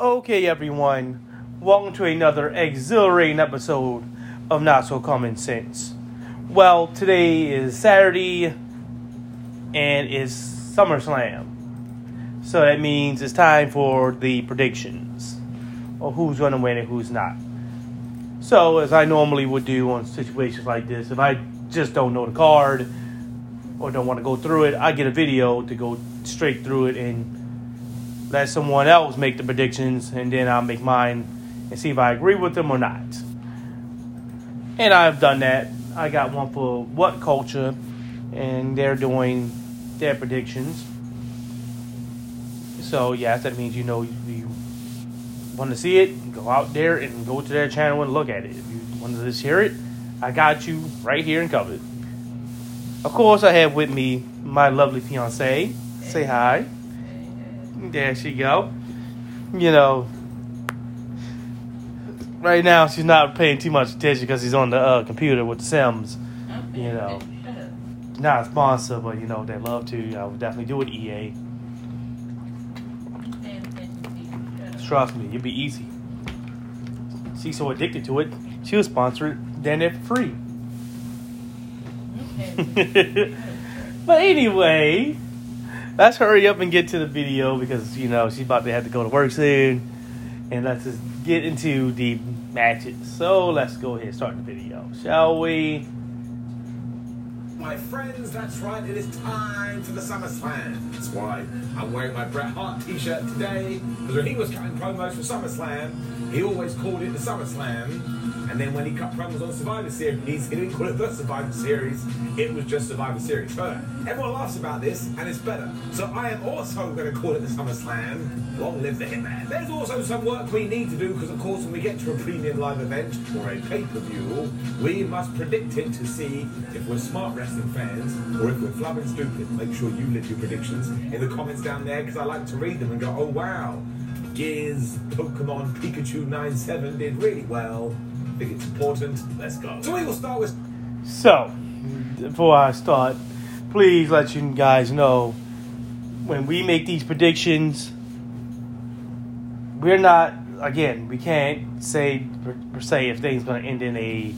Okay, everyone, welcome to another exhilarating episode of Not So Common Sense. Well, today is Saturday, and it's SummerSlam. So that means it's time for the predictions of who's going to win and who's not. So, as I normally would do on situations like this, if I just don't know the card or don't want to go through it, I get a video to go straight through it and let someone else make the predictions, and then I'll make mine and see if I agree with them or not. And I've done that. I got one for What Culture, and they're doing their predictions. So, yes, that means you know you want to see it, go out there and go to their channel and look at it. If you want to just hear it, I got you right here and covered. Of course, I have with me my lovely fiancée. Say hi. There she go. You know, right now she's not paying too much attention because she's on the computer with the Sims. You know, not a sponsor, but you know they love to. I would definitely do it. EA. Trust me, it'd be easy. She's so addicted to it. She'll sponsor it. Then it's free. But anyway, let's hurry up and get to the video because, you know, she's about to have to go to work soon. And let's just get into the matches. So let's go ahead and start the video, shall we? My friends, that's right. It is time for the SummerSlam. That's why I'm wearing my Bret Hart t-shirt today. Because when he was cutting promos for SummerSlam, he always called it the SummerSlam. And then when he cut promos on Survivor Series, he didn't call it the Survivor Series. It was just Survivor Series. But everyone laughs about this, and it's better. So I am also going to call it the SummerSlam. Long live the Hitman. There's also some work we need to do, because, of course, when we get to a premium live event or a pay-per-view, we must predict it to see if we're smart wrestling fans or if we're flubbing stupid. Make sure you leave your predictions in the comments down there, because I like to read them and go, oh, wow, Gears Pokemon Pikachu 97 did really well. I think it's important. Let's go. So we will start with... So, before I start, please let you guys know, when we make these predictions, we're not, again, we can't say per se if things going to end in a,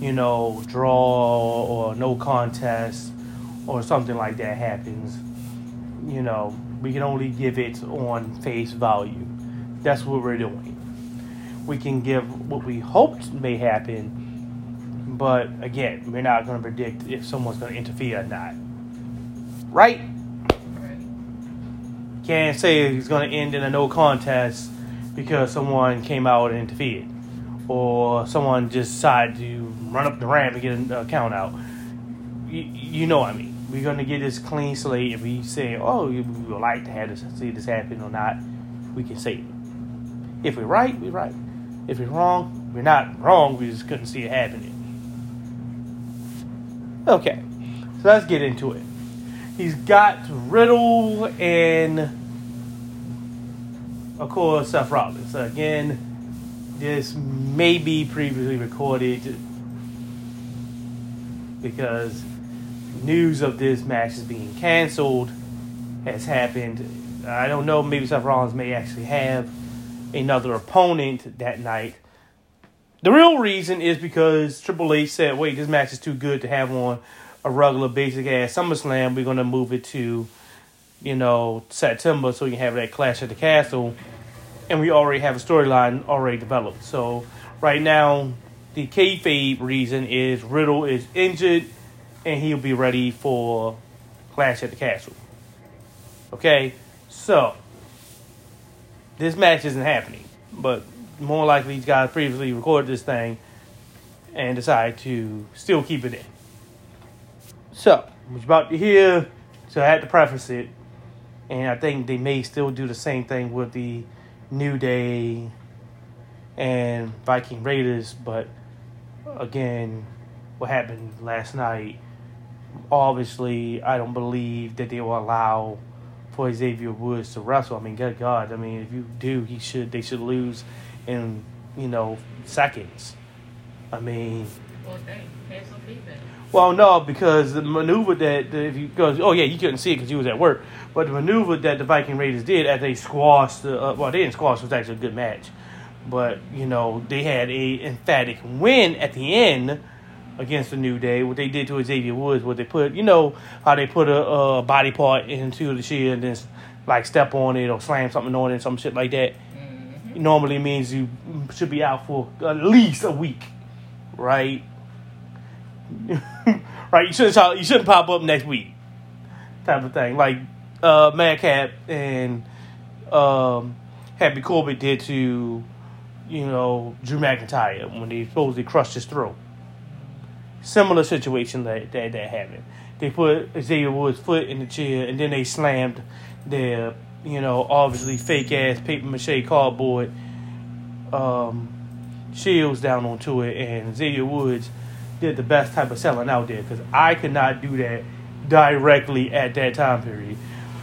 you know, draw or no contest or something like that happens. You know, we can only give it on face value. That's what we're doing. We can give what we hoped may happen, but again, we're not going to predict if someone's going to interfere or not. Right? Can't say it's going to end in a no contest because someone came out and interfered, or someone just decided to run up the ramp and get a count out. You know what I mean. We're going to get this clean slate. If we say, oh, we would like to have this, see this happen or not, we can say it. If we're right, we're right. If we're wrong, we're not wrong. We just couldn't see it happening. Okay, so let's get into it. He's got Riddle and, of course, Seth Rollins. So again, this may be previously recorded because news of this match is being canceled has happened. I don't know. Maybe Seth Rollins may actually have another opponent that night. The real reason is because Triple H said, wait, this match is too good to have on a regular basic ass SummerSlam. We're going to move it to, you know, September so we can have that Clash at the Castle. And we already have a storyline already developed. So right now, the kayfabe reason is Riddle is injured and he'll be ready for Clash at the Castle. Okay, so this match isn't happening, but more likely these guys previously recorded this thing and decided to still keep it in. So, what you're about to hear, so I had to preface it, and I think they may still do the same thing with the New Day and Viking Raiders, but again, what happened last night, obviously, I don't believe that they will allow for Xavier Woods to wrestle. I mean, good God. I mean, if you do, they should lose in, you know, seconds. I mean, well, they had some feedback. Well, no, because the maneuver that you couldn't see it because you was at work. But the maneuver that the Viking Raiders did after they squashed they didn't squash. It was actually a good match, but they had a emphatic win at the end against the New Day. What they did to Xavier Woods, what they put, how they put a body part into the shield and then step on it or slam something on it, some shit like that. It normally means you should be out for at least a week, right? Right, you shouldn't pop up next week, type of thing. Like Madcap and Happy Corbett did to Drew McIntyre when they supposedly crushed his throat. Similar situation that happened. They put Xavier Woods' foot in the chair and then they slammed their obviously fake ass paper mache cardboard shields down onto it, and Xavier Woods did the best type of selling out there because I could not do that directly at that time period.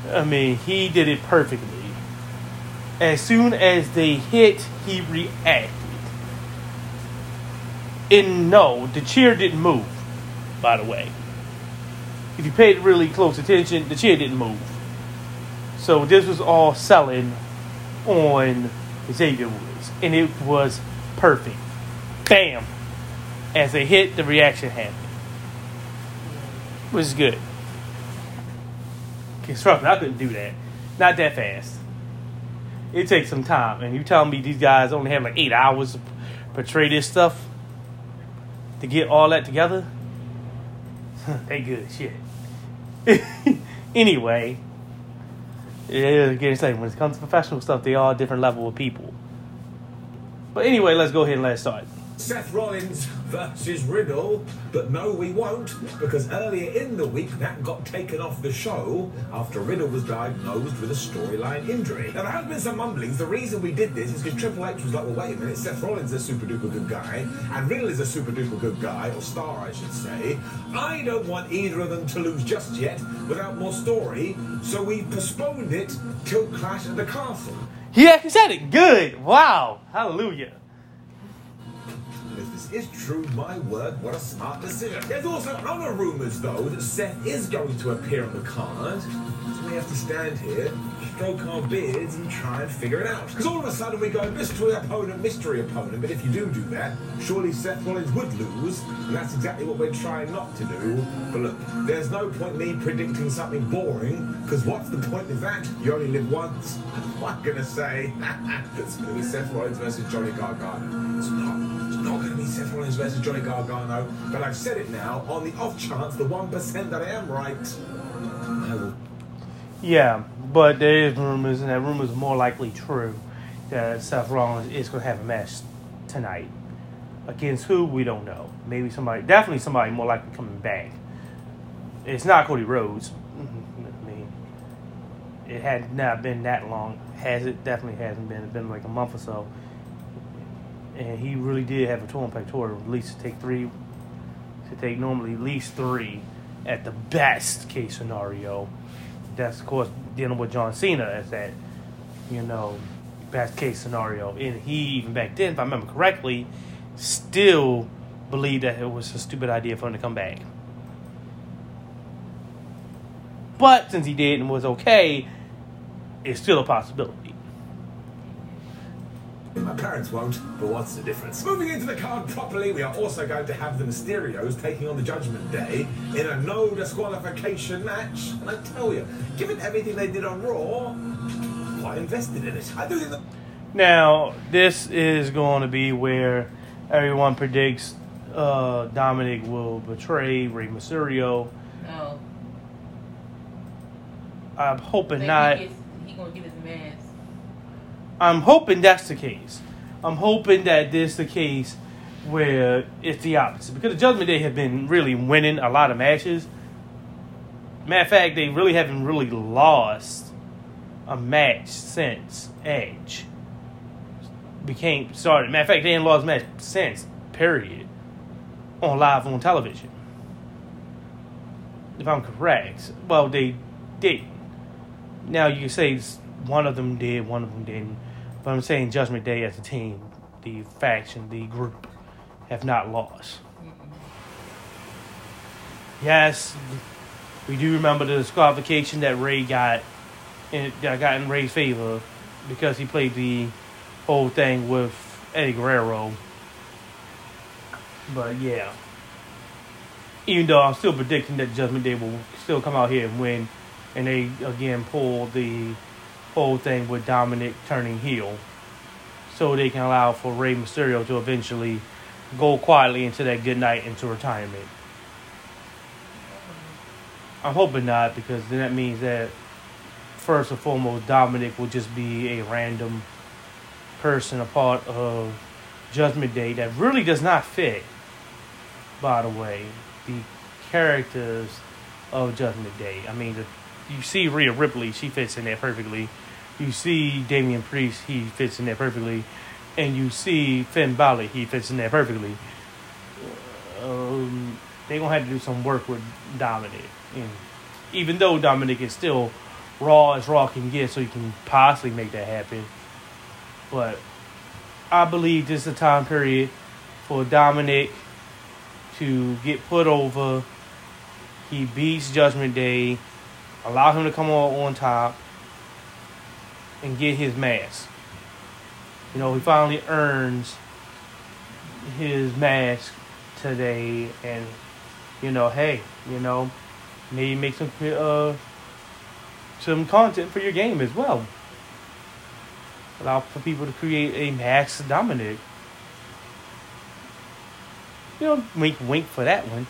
I mean, he did it perfectly. As soon as they hit, he reacted. And no, the chair didn't move, by the way. If you paid really close attention, the chair didn't move. So this was all selling on Xavier Woods, and it was perfect. Bam! As they hit, the reaction happened, which is good. Trust me, I couldn't do that. Not that fast. It takes some time. And you telling me these guys only have 8 hours to portray this stuff to get all that together? They good shit. Anyway, when it comes to professional stuff, they are a different level of people. But anyway, let's go ahead and let's start. Seth Rollins versus Riddle, but no, we won't, because earlier in the week that got taken off the show after Riddle was diagnosed with a storyline injury. Now, there has been some mumblings. The reason we did this is because Triple H was like, well, wait a minute, Seth Rollins is a super-duper good guy, and Riddle is a super-duper good guy, or star, I should say. I don't want either of them to lose just yet without more story, so we postponed it till Clash at the Castle. He actually said it. Good. Wow. Hallelujah. Is true, my word, what a smart decision. There's also other rumours, though, that Seth is going to appear on the card. So we have to stand here, stroke our beards, and try and figure it out. Because all of a sudden we go, mystery opponent, but if you do that, surely Seth Rollins would lose, and that's exactly what we're trying not to do. But look, there's no point in me predicting something boring, because what's the point of that? You only live once. I'm going to say, it's going to be Seth Rollins versus Johnny Gargano. It's not going to be Seth Rollins versus Johnny Gargano, but I've said it now, on the off chance, the 1% that I am right. Yeah, but there is rumors, and that rumor is more likely true, that Seth Rollins is going to have a match tonight. Against who, we don't know. Maybe definitely somebody more likely coming back. It's not Cody Rhodes. I mean, it had not been that long. Has it? Definitely hasn't been. It's been a month or so. And he really did have a torn pectoral. At least normally at least 3 at the best case scenario. That's, of course, dealing with John Cena as that, best case scenario. And he, even back then, if I remember correctly, still believed that it was a stupid idea for him to come back. But since he did and was okay, it's still a possibility. My parents won't, but what's the difference? Moving into the card properly, we are also going to have the Mysterios taking on the Judgment Day in a no-disqualification match. And I tell you, given everything they did on Raw, I'm quite invested in it. I do think that... Now, this is going to be where everyone predicts Dominic will betray Rey Mysterio. No. I'm hoping so not. He's going to get his mask. I'm hoping that's the case. I'm hoping that this is the case where it's the opposite. Because the Judgment Day have been really winning a lot of matches. Matter of fact, they really haven't really lost a match since Edge started. Matter of fact, they ain't lost a match since, period, on live on television. If I'm correct. Well, they didn't. Now you can say one of them did, one of them didn't. But I'm saying Judgment Day as a team, the faction, the group, have not lost. Yes, we do remember the disqualification that Rey got, and that got in Rey's favor because he played the whole thing with Eddie Guerrero. But yeah, even though I'm still predicting that Judgment Day will still come out here and win, and they again pull the whole thing with Dominic turning heel, so they can allow for Rey Mysterio to eventually go quietly into that good night into retirement. I'm hoping not, because then that means that first and foremost, Dominic will just be a random person, a part of Judgment Day that really does not fit, by the way, the characters of Judgment Day. I mean, you see Rhea Ripley, she fits in there perfectly. You see Damian Priest, he fits in there perfectly. And you see Finn Balor, he fits in there perfectly. They're going to have to do some work with Dominic. And even though Dominic is still Raw as Raw can get, so you can possibly make that happen. But I believe this is a time period for Dominic to get put over. He beats Judgment Day. Allow him to come on top and get his mask. You know, he finally earns his mask today. And, you know, hey, you know, maybe make some content for your game as well. Allow for people to create a mask Dominic. You know, wink, wink for that one.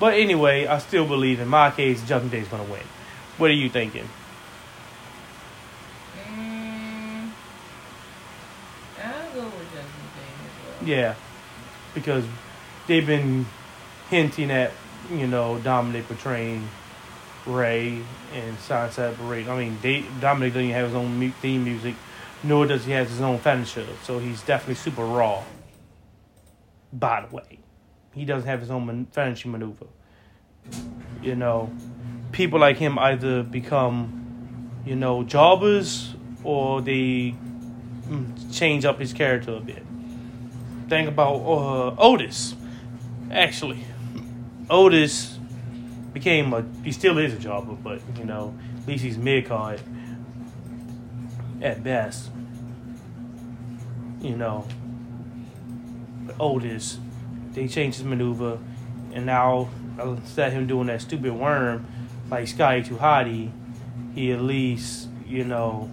But anyway, I still believe, in my case, Judgment Day is going to win. What are you thinking? I'll go with Judgment Day as well. Yeah, because they've been hinting at, you know, Dominic betraying Rey and Sunset Parade. I mean, Dominic doesn't even have his own theme music, nor does he have his own finisher. So he's definitely super raw, by the way. He doesn't have his own finishing maneuver. You know, people like him either become, you know, jobbers, or they change up his character a bit. Think about Otis. Actually, Otis became he still is a jobber, but, you know, at least he's mid-card at best. You know, but Otis, they changed his maneuver, and now instead of him doing that stupid worm like Scotty Too Hotty, he at least, you know,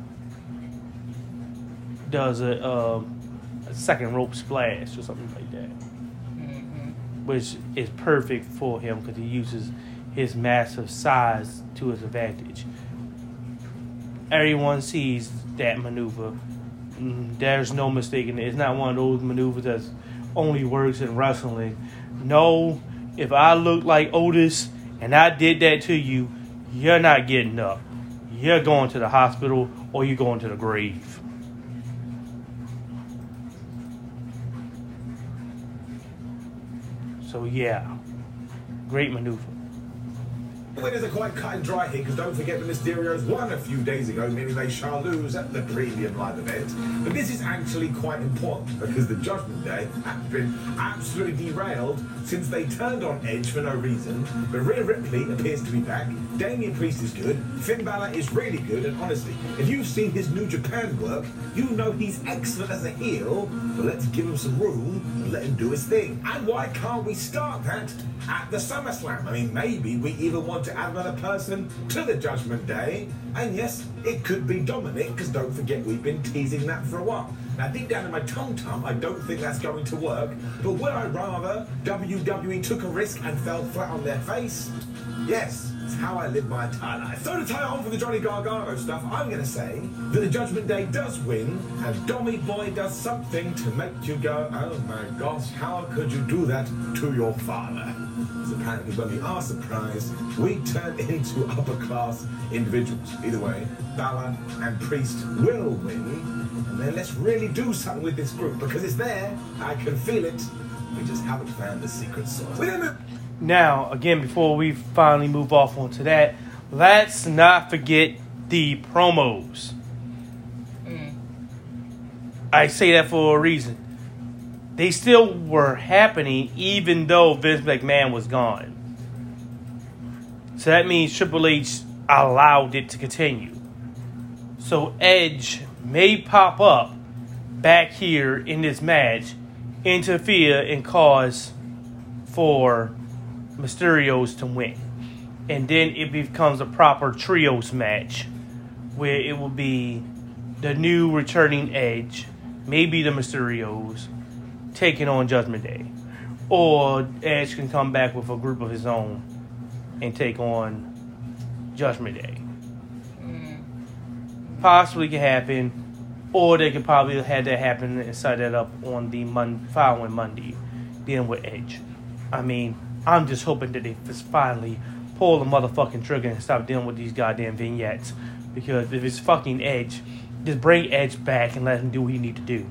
does a second rope splash or something like that, which is perfect for him because he uses his massive size to his advantage. Everyone sees that maneuver. There's no mistaking it. It's not one of those maneuvers that's only works in wrestling. No, if I look like Otis and I did that to you, you're not getting up. You're going to the hospital, or you're going to the grave. So yeah, great maneuver. It isn't quite cut and dry here, because don't forget the Mysterios won a few days ago, meaning they shall lose at the premium live event. But this is actually quite important, because the Judgment Day have been absolutely derailed since they turned on Edge for no reason. But Rhea Ripley appears to be back, Damian Priest is good, Finn Balor is really good, and honestly, if you've seen his New Japan work, you know he's excellent as a heel. But let's give him some room and let him do his thing. And why can't we start that at the SummerSlam? I mean, maybe we even want to add another person to the Judgment Day. And yes, it could be Dominic, because don't forget we've been teasing that for a while. Now, deep down in my tum-tum, I don't think that's going to work. But would I rather WWE took a risk and fell flat on their face? Yes, it's how I live my entire life. So to tie on for the Johnny Gargano stuff, I'm going to say that the Judgment Day does win, and Dommy Boy does something to make you go, oh my gosh, how could you do that to your father? Because apparently when we are surprised, we turn into upper-class individuals. Either way, Balor and Priest will win. And then let's really do something with this group, because it's there. I can feel it. We just haven't found the secret sauce. Now, again, before we finally move off onto that, let's not forget the promos. I say that for a reason. they still were happening even though Vince McMahon was gone. So that means Triple H allowed it to continue. So Edge may pop up back here in this match, interfere, and cause for Mysterios to win. And then it becomes a proper trios match where it will be the new returning Edge, maybe the Mysterios, taking on Judgment Day. Or Edge can come back with a group of his own and take on Judgment Day. Possibly can happen. Or they could probably have had that happen and set that up on the following Monday, dealing with Edge. I mean, I'm just hoping that they just finally pull the motherfucking trigger and stop dealing with these goddamn vignettes. Because if it's fucking Edge, just bring Edge back and let him do what he need to do.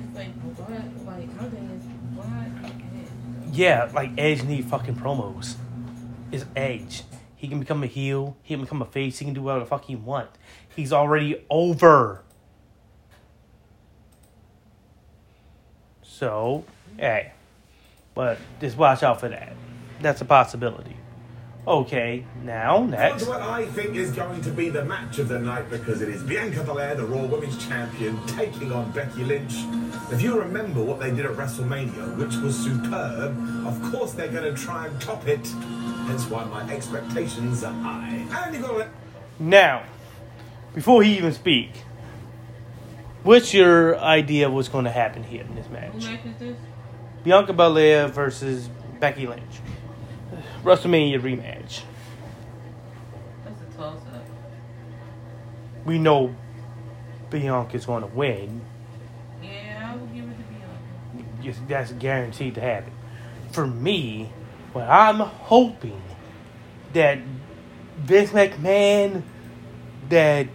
It's like, what? Like, how is what? Yeah, like, Edge need fucking promos. It's Edge. He can become a heel. He can become a face. He can do whatever the fuck he wants. He's already over. So, hey. But just watch out for that. That's a possibility. Okay, now, next. What I think is going to be the match of the night, because it is Bianca Belair, the Raw Women's Champion, taking on Becky Lynch. If you remember what they did at WrestleMania, which was superb, of course they're going to try and top it. That's why my expectations are high. Now, before he even speak, what's your idea of what's going to happen here in this match? What match is this? Bianca Belair versus Becky Lynch. WrestleMania rematch. That's a toss-up. We know Bianca's going to win. Yeah, I will give it to Bianca. That's guaranteed to happen. For me... But I'm hoping that Vince McMahon, that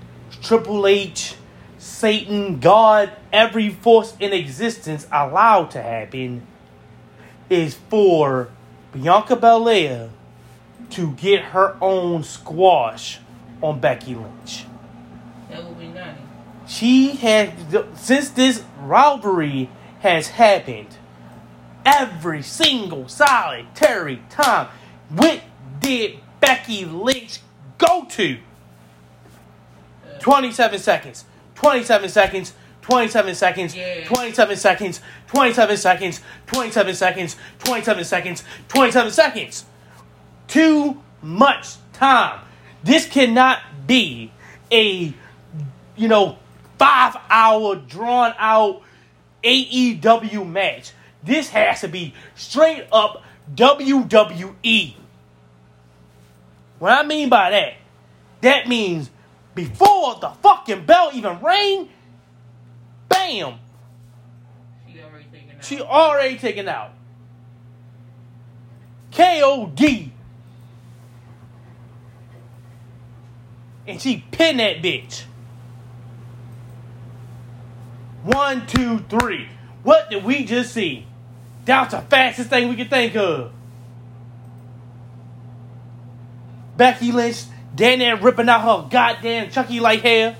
Triple H, Satan, God, every force in existence allowed to happen is for Bianca Belair to get her own squash on Becky Lynch. That would be nice. She has, since this rivalry has happened, every single solitary time, what did Becky Lynch go to? 27 seconds. 27 seconds. 27 seconds. 27 seconds. 27 seconds. 27 seconds. 27 seconds. 27 seconds. Too much time. This cannot be a, 5-hour, drawn-out AEW match. This has to be straight up WWE. What I mean by that, that means before the fucking bell even rang, bam. She already taken out. KOD. And she pinned that bitch. 1, 2, 3. What did we just see? That's the fastest thing we could think of. Becky Lynch down there ripping out her goddamn Chucky-like hair.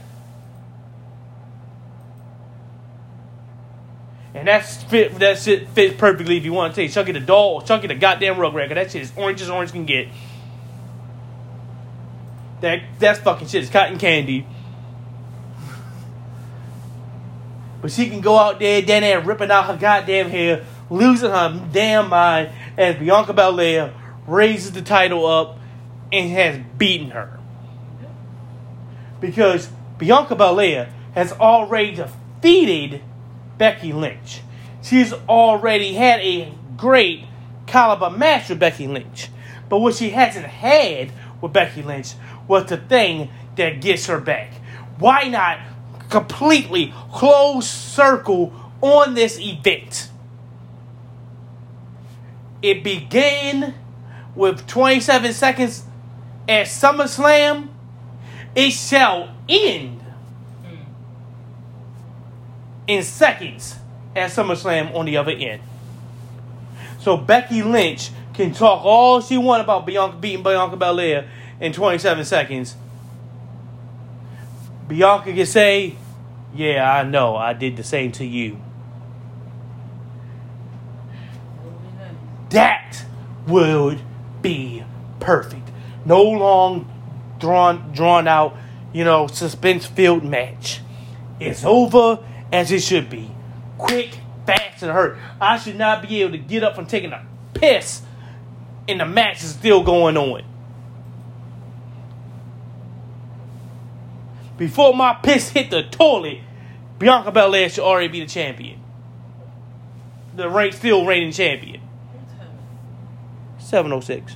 And that shit fits perfectly if you want to take Chucky the doll or Chucky the goddamn Rugrat, because that shit is orange as orange can get. That fucking shit is cotton candy. But she can go out there, down there, ripping out her goddamn hair, losing her damn mind as Bianca Belair raises the title up and has beaten her. Because Bianca Belair has already defeated Becky Lynch. She's already had a great caliber match with Becky Lynch. But what she hasn't had with Becky Lynch was the thing that gets her back. Why not completely closed circle on this event? It began with 27 seconds at SummerSlam. It shall end in seconds at SummerSlam on the other end. So Becky Lynch can talk all she wants about Bianca beating Bianca Belair in 27 seconds. Bianca can say, yeah, I know, I did the same to you. would be perfect. No long, drawn out, suspense-filled match. It's over as it should be. Quick, fast, and hurt. I should not be able to get up from taking a piss and the match is still going on. Before my piss hit the toilet, Bianca Belair should already be the champion. Still reigning champion. 706.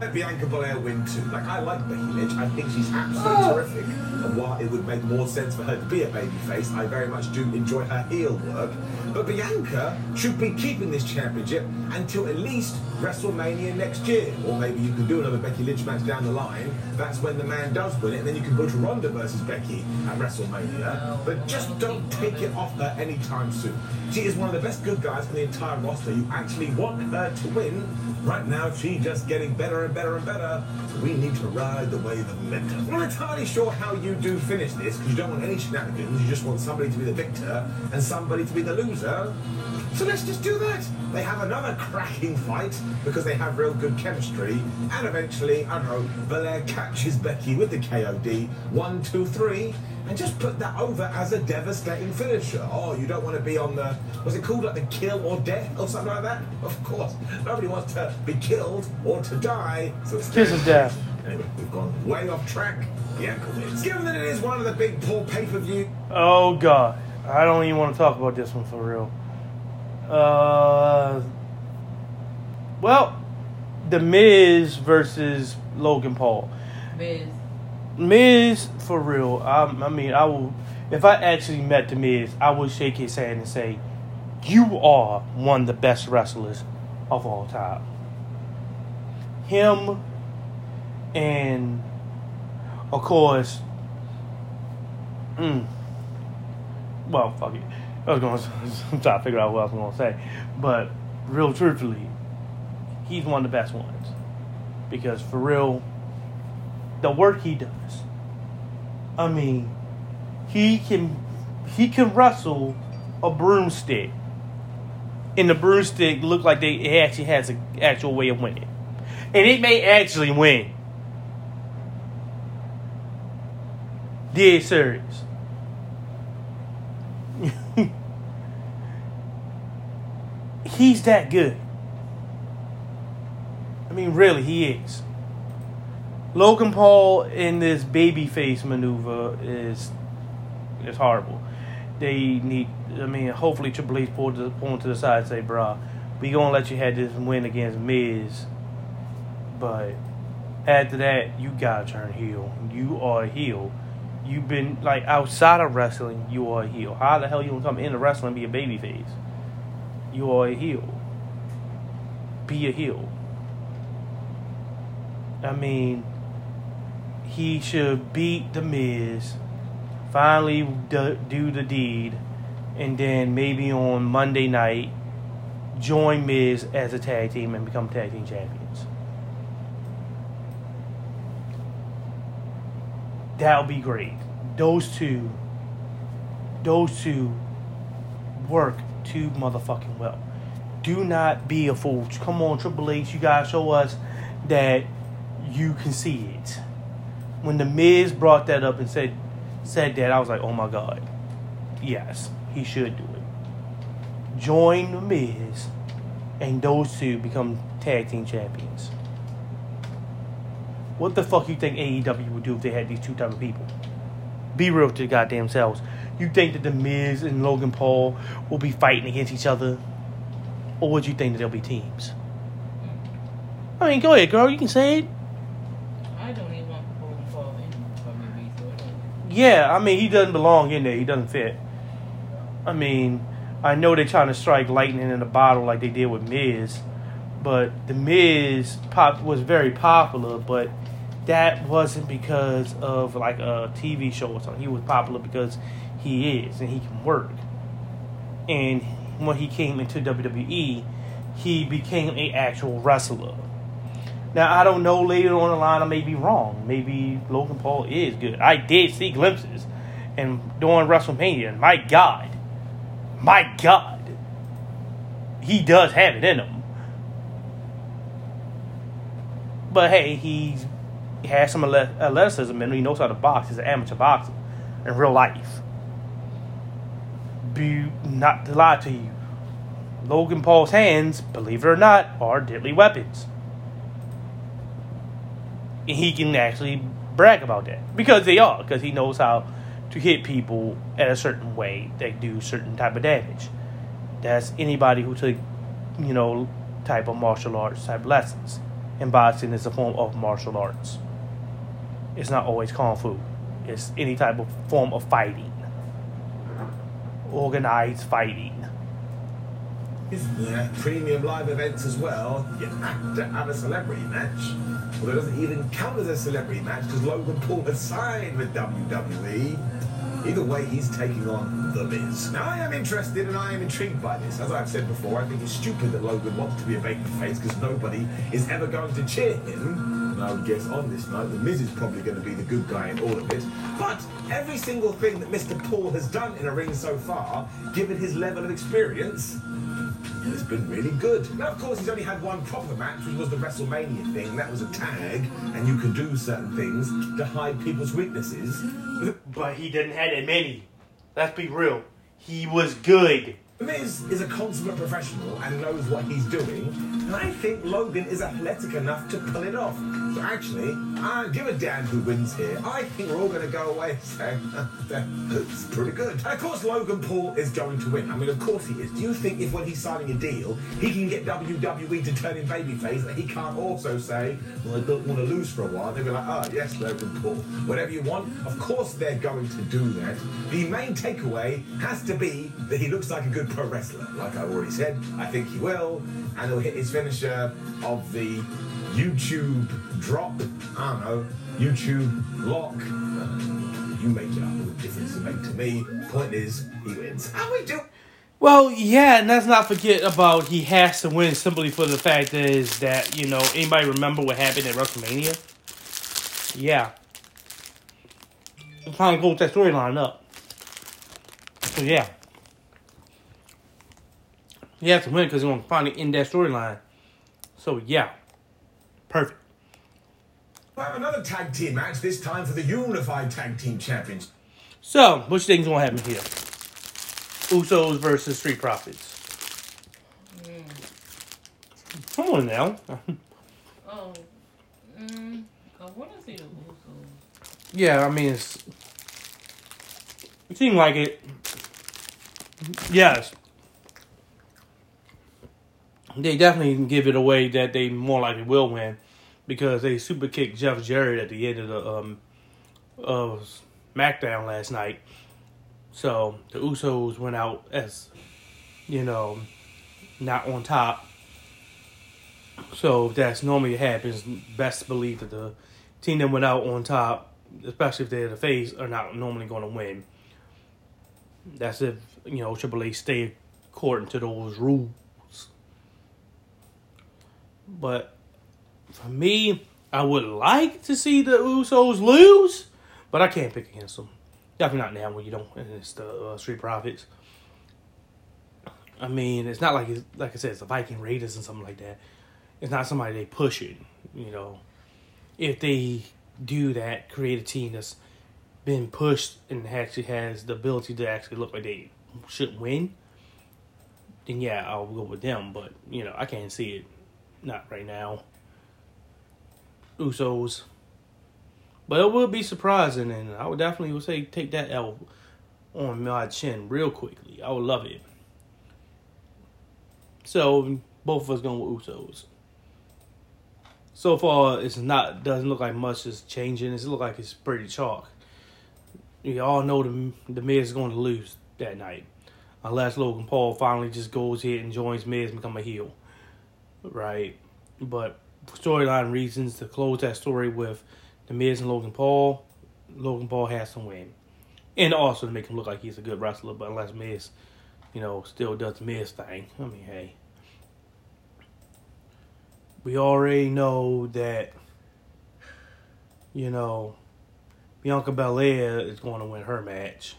Let Bianca Belair win too. I like Becky Lynch. I think she's absolutely terrific. And while it would make more sense for her to be a babyface, I very much do enjoy her heel work. But Bianca should be keeping this championship until at least WrestleMania next year. Or maybe you can do another Becky Lynch match down the line. That's when the man does win it. And then you can go to Ronda versus Becky at WrestleMania. But just don't take it off her anytime soon. She is one of the best good guys in the entire roster. You actually want her to win. Right now, she's just getting better and better and better. So we need to ride the wave of momentum. I'm not entirely sure how you do finish this, because you don't want any shenanigans. You just want somebody to be the victor and somebody to be the loser. So let's just do that. They have another cracking fight because they have real good chemistry. And eventually, Belair catches Becky with the KOD. 1, 2, 3. And just put that over as a devastating finisher. Oh, you don't want to be on the... Was it called the kill or death or something like that? Of course. Nobody wants to be killed or to die. So it's kiss of death. Anyway, we've gone way off track. Yeah, cool. Given that it is one of the big poor pay-per-view... Oh, God. I don't even want to talk about this one for real. Well, The Miz versus Logan Paul. Miz, for real, I will. If I actually met The Miz, I would shake his hand and say, you are one of the best wrestlers of all time. Him and, of course, well, fuck it. I'm trying to figure out what I was going to say. But, real truthfully, he's one of the best ones. Because, for real, the work he does. I mean, he can wrestle a broomstick, and the broomstick look like it actually has an actual way of winning, and it may actually win. Dead serious. He's that good. I mean, really, he is. Logan Paul in this babyface maneuver is horrible. Hopefully Triple H pulled to the side and say, bruh, we gonna let you have this win against Miz. But after that, you gotta turn heel. You are a heel. You've been, outside of wrestling, you are a heel. How the hell you gonna come into wrestling and be a babyface? You are a heel. Be a heel. He should beat The Miz, finally do the deed, and then maybe on Monday night, join Miz as a tag team and become tag team champions. That would be great. Those two work too motherfucking well. Do not be a fool. Come on, Triple H, you guys show us that you can see it. When The Miz brought that up and said that, I was like, oh my God. Yes, he should do it. Join The Miz, and those two become tag team champions. What the fuck you think AEW would do if they had these two type of people? Be real to the goddamn selves. You think that The Miz and Logan Paul will be fighting against each other? Or would you think that they'll be teams? Go ahead, girl. You can say it. Yeah, he doesn't belong in there. He doesn't fit. I know they're trying to strike lightning in a bottle like they did with Miz. But The Miz was very popular, but that wasn't because of, a TV show or something. He was popular because he is, and he can work. And when he came into WWE, he became an actual wrestler. Now, I don't know, later on the line, I may be wrong. Maybe Logan Paul is good. I did see glimpses and during WrestleMania. My God, he does have it in him. But hey, he has some athleticism and he knows how to box. He's an amateur boxer in real life. Not to lie to you, Logan Paul's hands, believe it or not, are deadly weapons. And he can actually brag about that because they are, because he knows how to hit people at a certain way that do certain type of damage. That's anybody who took, you know, type of martial arts type lessons. And boxing is a form of martial arts. It's not always kung fu. It's any type of form of fighting. Organized fighting. Isn't there premium live events as well? You have to have a celebrity match. Well, it doesn't even count as a celebrity match because Logan Paul has signed with WWE. Either way, he's taking on The Miz. Now, I am interested and I am intrigued by this. As I've said before, I think it's stupid that Logan wants to be a babyface because nobody is ever going to cheer him. And I would guess on this night, The Miz is probably going to be the good guy in all of it. But every single thing that Mr. Paul has done in a ring so far, given his level of experience, it's been really good. Now, of course, he's only had one proper match, which was the WrestleMania thing. That was a tag, and you could do certain things to hide people's weaknesses. But he didn't have that many. Let's be real. He was good. The Miz is a consummate professional and knows what he's doing, and I think Logan is athletic enough to pull it off. So actually, I give a damn who wins here. I think we're all going to go away and say, that's pretty good. And of course, Logan Paul is going to win. I mean, of course he is. Do you think if when he's signing a deal, he can get WWE to turn him babyface, that he can't also say, well, I don't want to lose for a while? They'll be like, oh, yes, Logan Paul, whatever you want. Of course they're going to do that. The main takeaway has to be that he looks like a good pro wrestler. Like I've already said, I think he will, and he'll hit his finisher of the YouTube drop. I don't know, YouTube lock. You make it up. What difference it make to me? Point is, he wins. How we do? Well, yeah, and let's not forget about he has to win simply for the fact is that, you know, anybody remember what happened at WrestleMania? Yeah. I'm trying to go with that storyline up. So, yeah. He has to win because he's going to finally end that storyline. So, yeah. Perfect. We'll have another tag team match, this time for the Unified Tag Team Champions. So, which thing's going to happen here? Usos versus Street Profits. Come on now. I want to see the Usos. Yeah, I mean, it seemed like it. Yes. They definitely can give it away that they more likely will win because they super kicked Jeff Jarrett at the end of the of SmackDown last night. So the Usos went out as, you know, not on top. So that's normally what happens. Best believe that the team that went out on top, especially if they're the face, are not normally going to win. That's if, you know, Triple H stayed according to those rules. But for me, I would like to see the Usos lose, but I can't pick against them. Definitely not now when you don't. And it's the Street Profits. I mean, it's not like it's, like I said, it's the Viking Raiders and something like that. It's not somebody they push it. You know, if they do that, create a team that's been pushed and actually has the ability to actually look like they should win, then yeah, I'll go with them. But you know, I can't see it. Not right now. Usos. But it would be surprising, and I would definitely would say take that L on my chin real quickly. I would love it. So, both of us going with Usos. So far, it's not doesn't look like much is changing. It looks like it's pretty chalk. You all know the Miz is going to lose that night. Unless Logan Paul finally just goes here and joins Miz and become a heel. Right, but storyline reasons to close that story with The Miz and Logan Paul. Logan Paul has to win, and also to make him look like he's a good wrestler. But unless Miz, you know, still does the Miz thing, I mean, hey, we already know that, you know, Bianca Belair is going to win her match.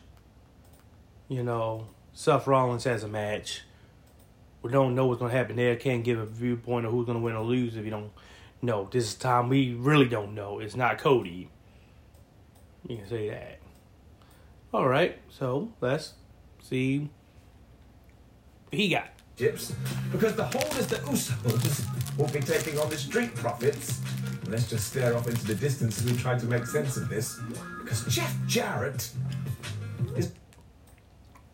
You know, Seth Rollins has a match. We don't know what's going to happen there. Can't give a viewpoint of who's going to win or lose if you don't No, this time we really don't know. It's not Cody. You can say that. All right, so let's see what he got. Because the whole is the Usos will be taking on the Street Profits. Let's just stare off into the distance as we try to make sense of this. Because Jeff Jarrett is...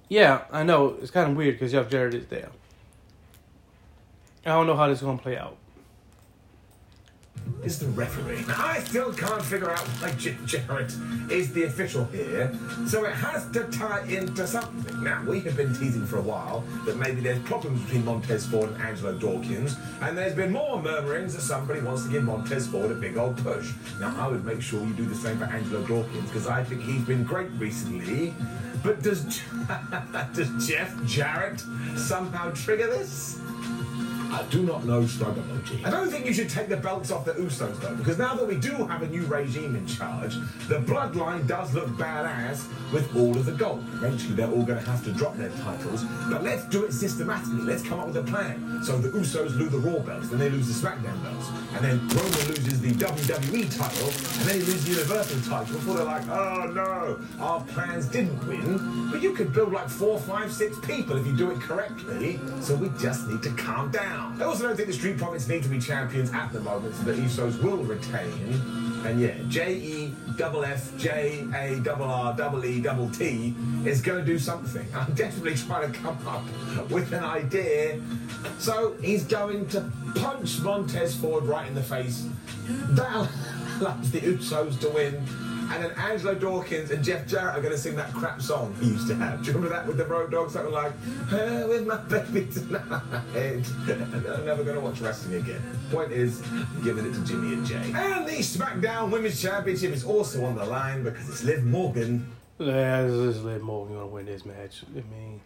Yeah, I know. It's kind of weird because Jeff Jarrett is there. I don't know how this is going to play out. Is the referee. Now, I still can't figure out why Jeff Jarrett is the official here, so it has to tie into something. Now, we have been teasing for a while that maybe there's problems between Montez Ford and Angelo Dawkins, and there's been more murmurings that somebody wants to give Montez Ford a big old push. Now, I would make sure you do the same for Angelo Dawkins, because I think he's been great recently, but does Jeff Jarrett somehow trigger this? I do not know struggle emoji. I don't think you should take the belts off the Usos, though, because now that we do have a new regime in charge, the bloodline does look badass with all of the gold. Eventually, they're all going to have to drop their titles, but let's do it systematically. Let's come up with a plan. So the Usos lose the Raw belts, then they lose the SmackDown belts, and then Roman loses the WWE title, and then he loses the Universal title before they're like, oh, no, our plans didn't win. But you could build, like, 4, 5, 6 people if you do it correctly, so we just need to calm down. I also don't think the Street Profits need to be champions at the moment, so the Usos will retain. And yeah, JEFFJARRETT is going to do something. I'm definitely trying to come up with an idea. So he's going to punch Montez Ford right in the face. That allows the Usos to win. And then Angelo Dawkins and Jeff Jarrett are going to sing that crap song he used to have. Do you remember that with the Road Dogs? Something like, oh, with my baby tonight. I'm never going to watch wrestling again. Point is, I'm giving it to Jimmy and Jay. And the SmackDown Women's Championship is also on the line because it's Liv Morgan. Yeah, it's Liv Morgan going to win this match. I mean,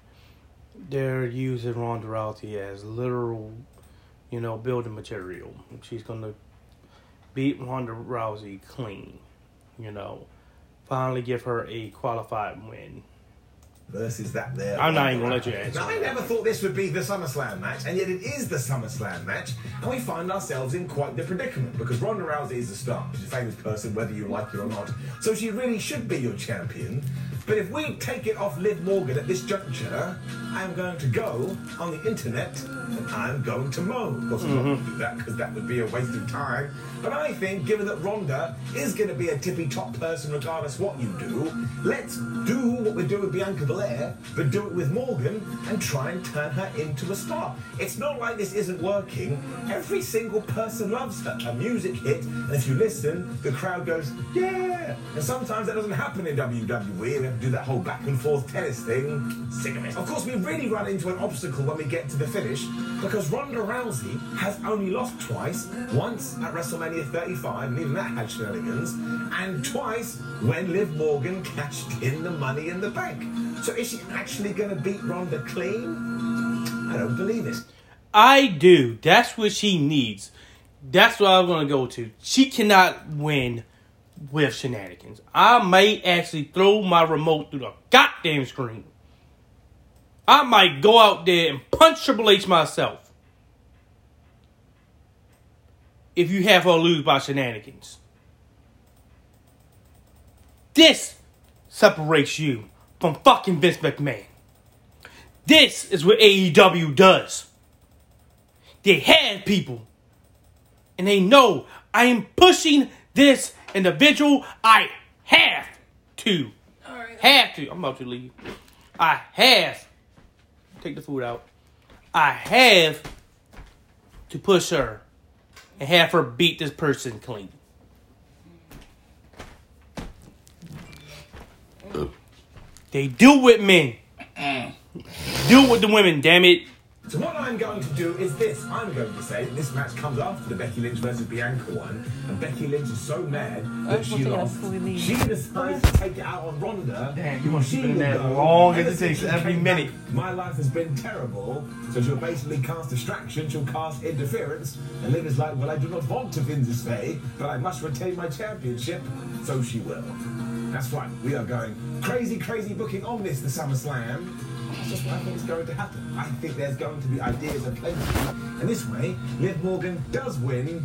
they're using Ronda Rousey as literal, you know, building material. She's going to beat Ronda Rousey clean. You know, finally give her a qualified win. Versus that there. I'm not even going to let you answer. Now, I never thought this would be the SummerSlam match, and yet it is the SummerSlam match, and we find ourselves in quite the predicament, because Ronda Rousey is a star. She's a famous person, whether you like it or not. So she really should be your champion. But if we take it off Liv Morgan at this juncture, I'm going to go on the internet and I'm going to moan. Of course, I'm not going to do that because that would be a waste of time. But I think, given that Ronda is going to be a tippy-top person regardless what you do, let's do what we do with Bianca Belair, but do it with Morgan and try and turn her into a star. It's not like this isn't working. Every single person loves her. A music hit, and if you listen, the crowd goes, yeah! And sometimes that doesn't happen in WWE. Do that whole back and forth tennis thing. Sick of it. Of course, we really run into an obstacle when we get to the finish because Ronda Rousey has only lost twice, once at WrestleMania 35, and even that had shenanigans, and twice when Liv Morgan cashed in the Money in the Bank. So is she actually going to beat Ronda clean? I don't believe it. I do. That's what she needs. That's what I'm going to go to. She cannot win with shenanigans. I may actually throw my remote through the goddamn screen. I might go out there and punch Triple H myself. If you have her lose by shenanigans. This separates you from fucking Vince McMahon. This is what AEW does. They had people. And they know I am pushing this individual, I have to. All right. Have to. I'm about to leave. I have. Take the food out. I have to push her and have her beat this person clean. They do with men. Do with the women, damn it. So what I'm going to do is this. I'm going to say that this match comes after the Becky Lynch versus Bianca one, and Becky Lynch is so mad that she lost. She decides to take it out on Ronda. Damn, you want to spend that long as it takes every minute. My life has been terrible, so she'll basically cast distraction, she'll cast interference, and Liv is like, well, I do not want to win this way, but I must retain my championship, so she will. That's right, we are going crazy, crazy booking on this, the SummerSlam. That's just what I think is going to happen. I think there's going to be ideas and plenty. And this way, Liv Morgan does win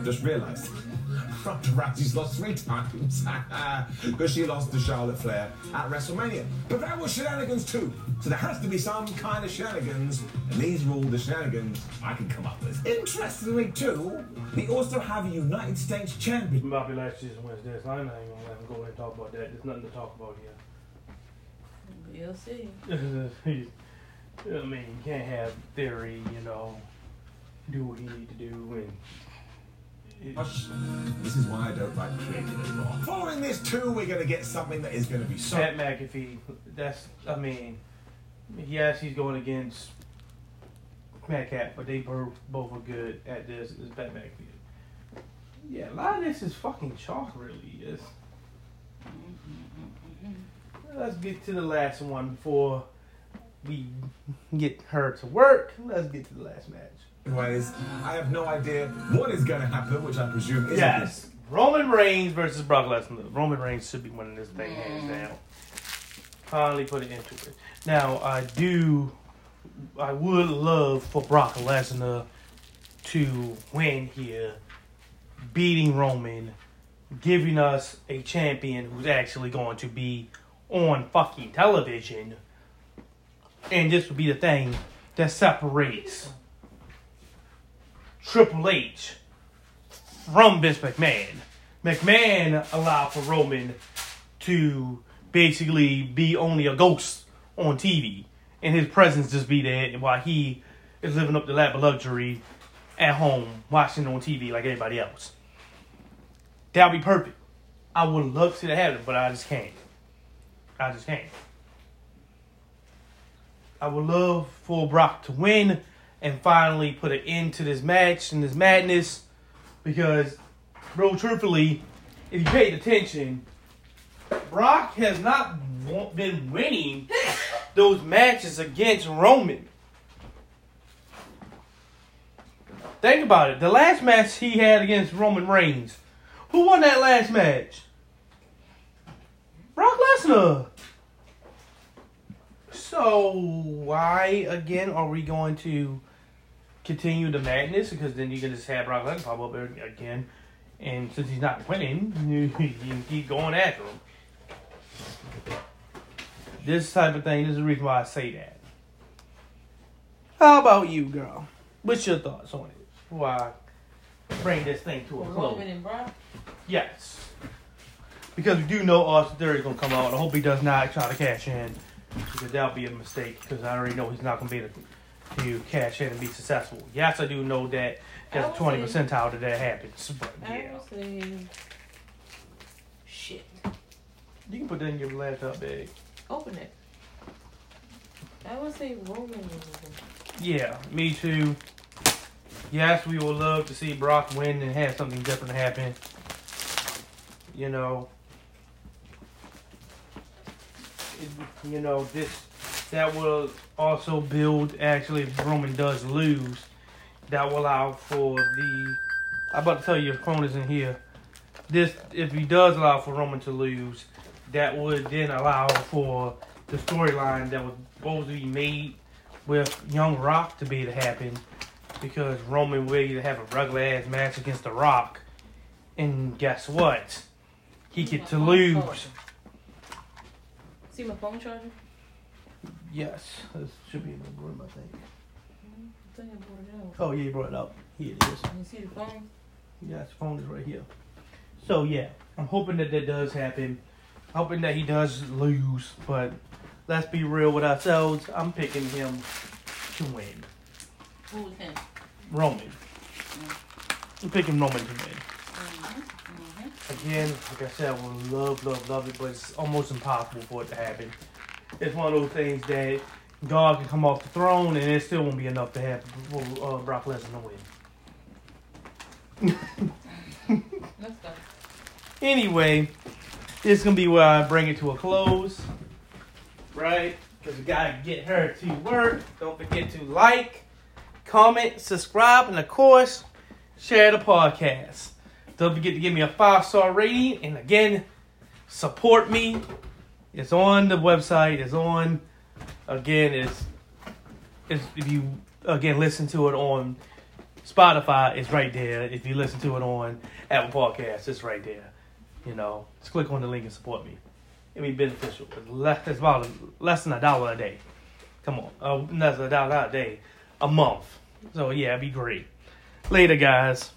I just realised Ronda Rousey's lost 3 times because she lost to Charlotte Flair at WrestleMania. But that was shenanigans too. So there has to be some kind of shenanigans, and these are all the shenanigans I can come up with. Interestingly too, we also have a United States champion. Might be last season Wednesday, so I'm not even gonna let him go and talk about that. There's nothing to talk about here. We'll see. I mean, you can't have Theory, you know, do what he need to do and... This is why I don't like creative anymore. Following this too, we're going to get something that is going to be so... Pat McAfee, that's, I mean, yes, he's going against Madcap, but they both are good at this, is Pat McAfee. Yeah, a lot of this is fucking chalk, really, yes. Let's get to the last one before we get her to work. Let's get to the last match. Anyways, I have no idea what is going to happen, which I presume is... Yes, Roman Reigns versus Brock Lesnar. Roman Reigns should be winning this thing hands down. Finally put it into it. Now, I would love for Brock Lesnar to win here, beating Roman, giving us a champion who's actually going to be on fucking television, and this would be the thing that separates Triple H from Vince McMahon. McMahon allowed for Roman to basically be only a ghost on TV, and his presence just be there while he is living up the lap of luxury at home, watching on TV like everybody else. That would be perfect. I would love to see that happen, but I just can't. I would love for Brock to win and finally put an end to this match and this madness, because, bro, truthfully, if you paid attention, Brock has not been winning those matches against Roman. Think about it. The last match he had against Roman Reigns, who won that last match? Brock Lesnar. So why again are we going to continue the madness? Because then you can just have Brock Lesnar pop up again, and since he's not winning, you can keep going after him. This type of thing, this is the reason why I say that. How about you, girl? What's your thoughts on it? Why bring this thing to a close? Roman and Brock? Yes. Because we do know Austin Theory is going to come out. I hope he does not try to cash in, because that would be a mistake, because I already know he's not going to be able to cash in and be successful. Yes, I do know that that's 20 percentile that happens. But yeah. I would say... Shit. You can put that in your laptop bag. Open it. I would say Roman. Yeah, me too. Yes, we would love to see Brock win and have something different happen. You know, this, that will also build, actually, if Roman does lose, that will allow for the, I'm about to tell you, phone is in here. This, if he does allow for Roman to lose, that would then allow for the storyline that was supposed to be made with Young Rock to be able to happen, because Roman will either have a regular ass match against The Rock, and guess what? He get to lose. See my phone charger? Yes. It should be in the room, I think. I think I brought it up. Oh, yeah, you brought it up. Here it is. You see the phone? Yes, the phone is right here. So, yeah. I'm hoping that that does happen. I'm hoping that he does lose. But let's be real with ourselves. I'm picking him to win. Who is him? Roman. Mm-hmm. I'm picking Roman to win. Again, like I said, I would love it, but it's almost impossible for it to happen. It's one of those things that God can come off the throne, and it still won't be enough to happen before Brock Lesnar wins. Let's go. Anyway, this is going to be where I bring it to a close, right? Because we got to get her to work. Don't forget to like, comment, subscribe, and of course, share the podcast. Don't forget to give me a 5-star rating. And again, support me. It's on the website. It's on, again, if you, again, listen to it on Spotify, it's right there. If you listen to it on Apple Podcasts, it's right there. You know, just click on the link and support me. It'd be beneficial. It's about less than $1 a day. Come on. Less than $1 a day. A month. So, yeah, it'd be great. Later, guys.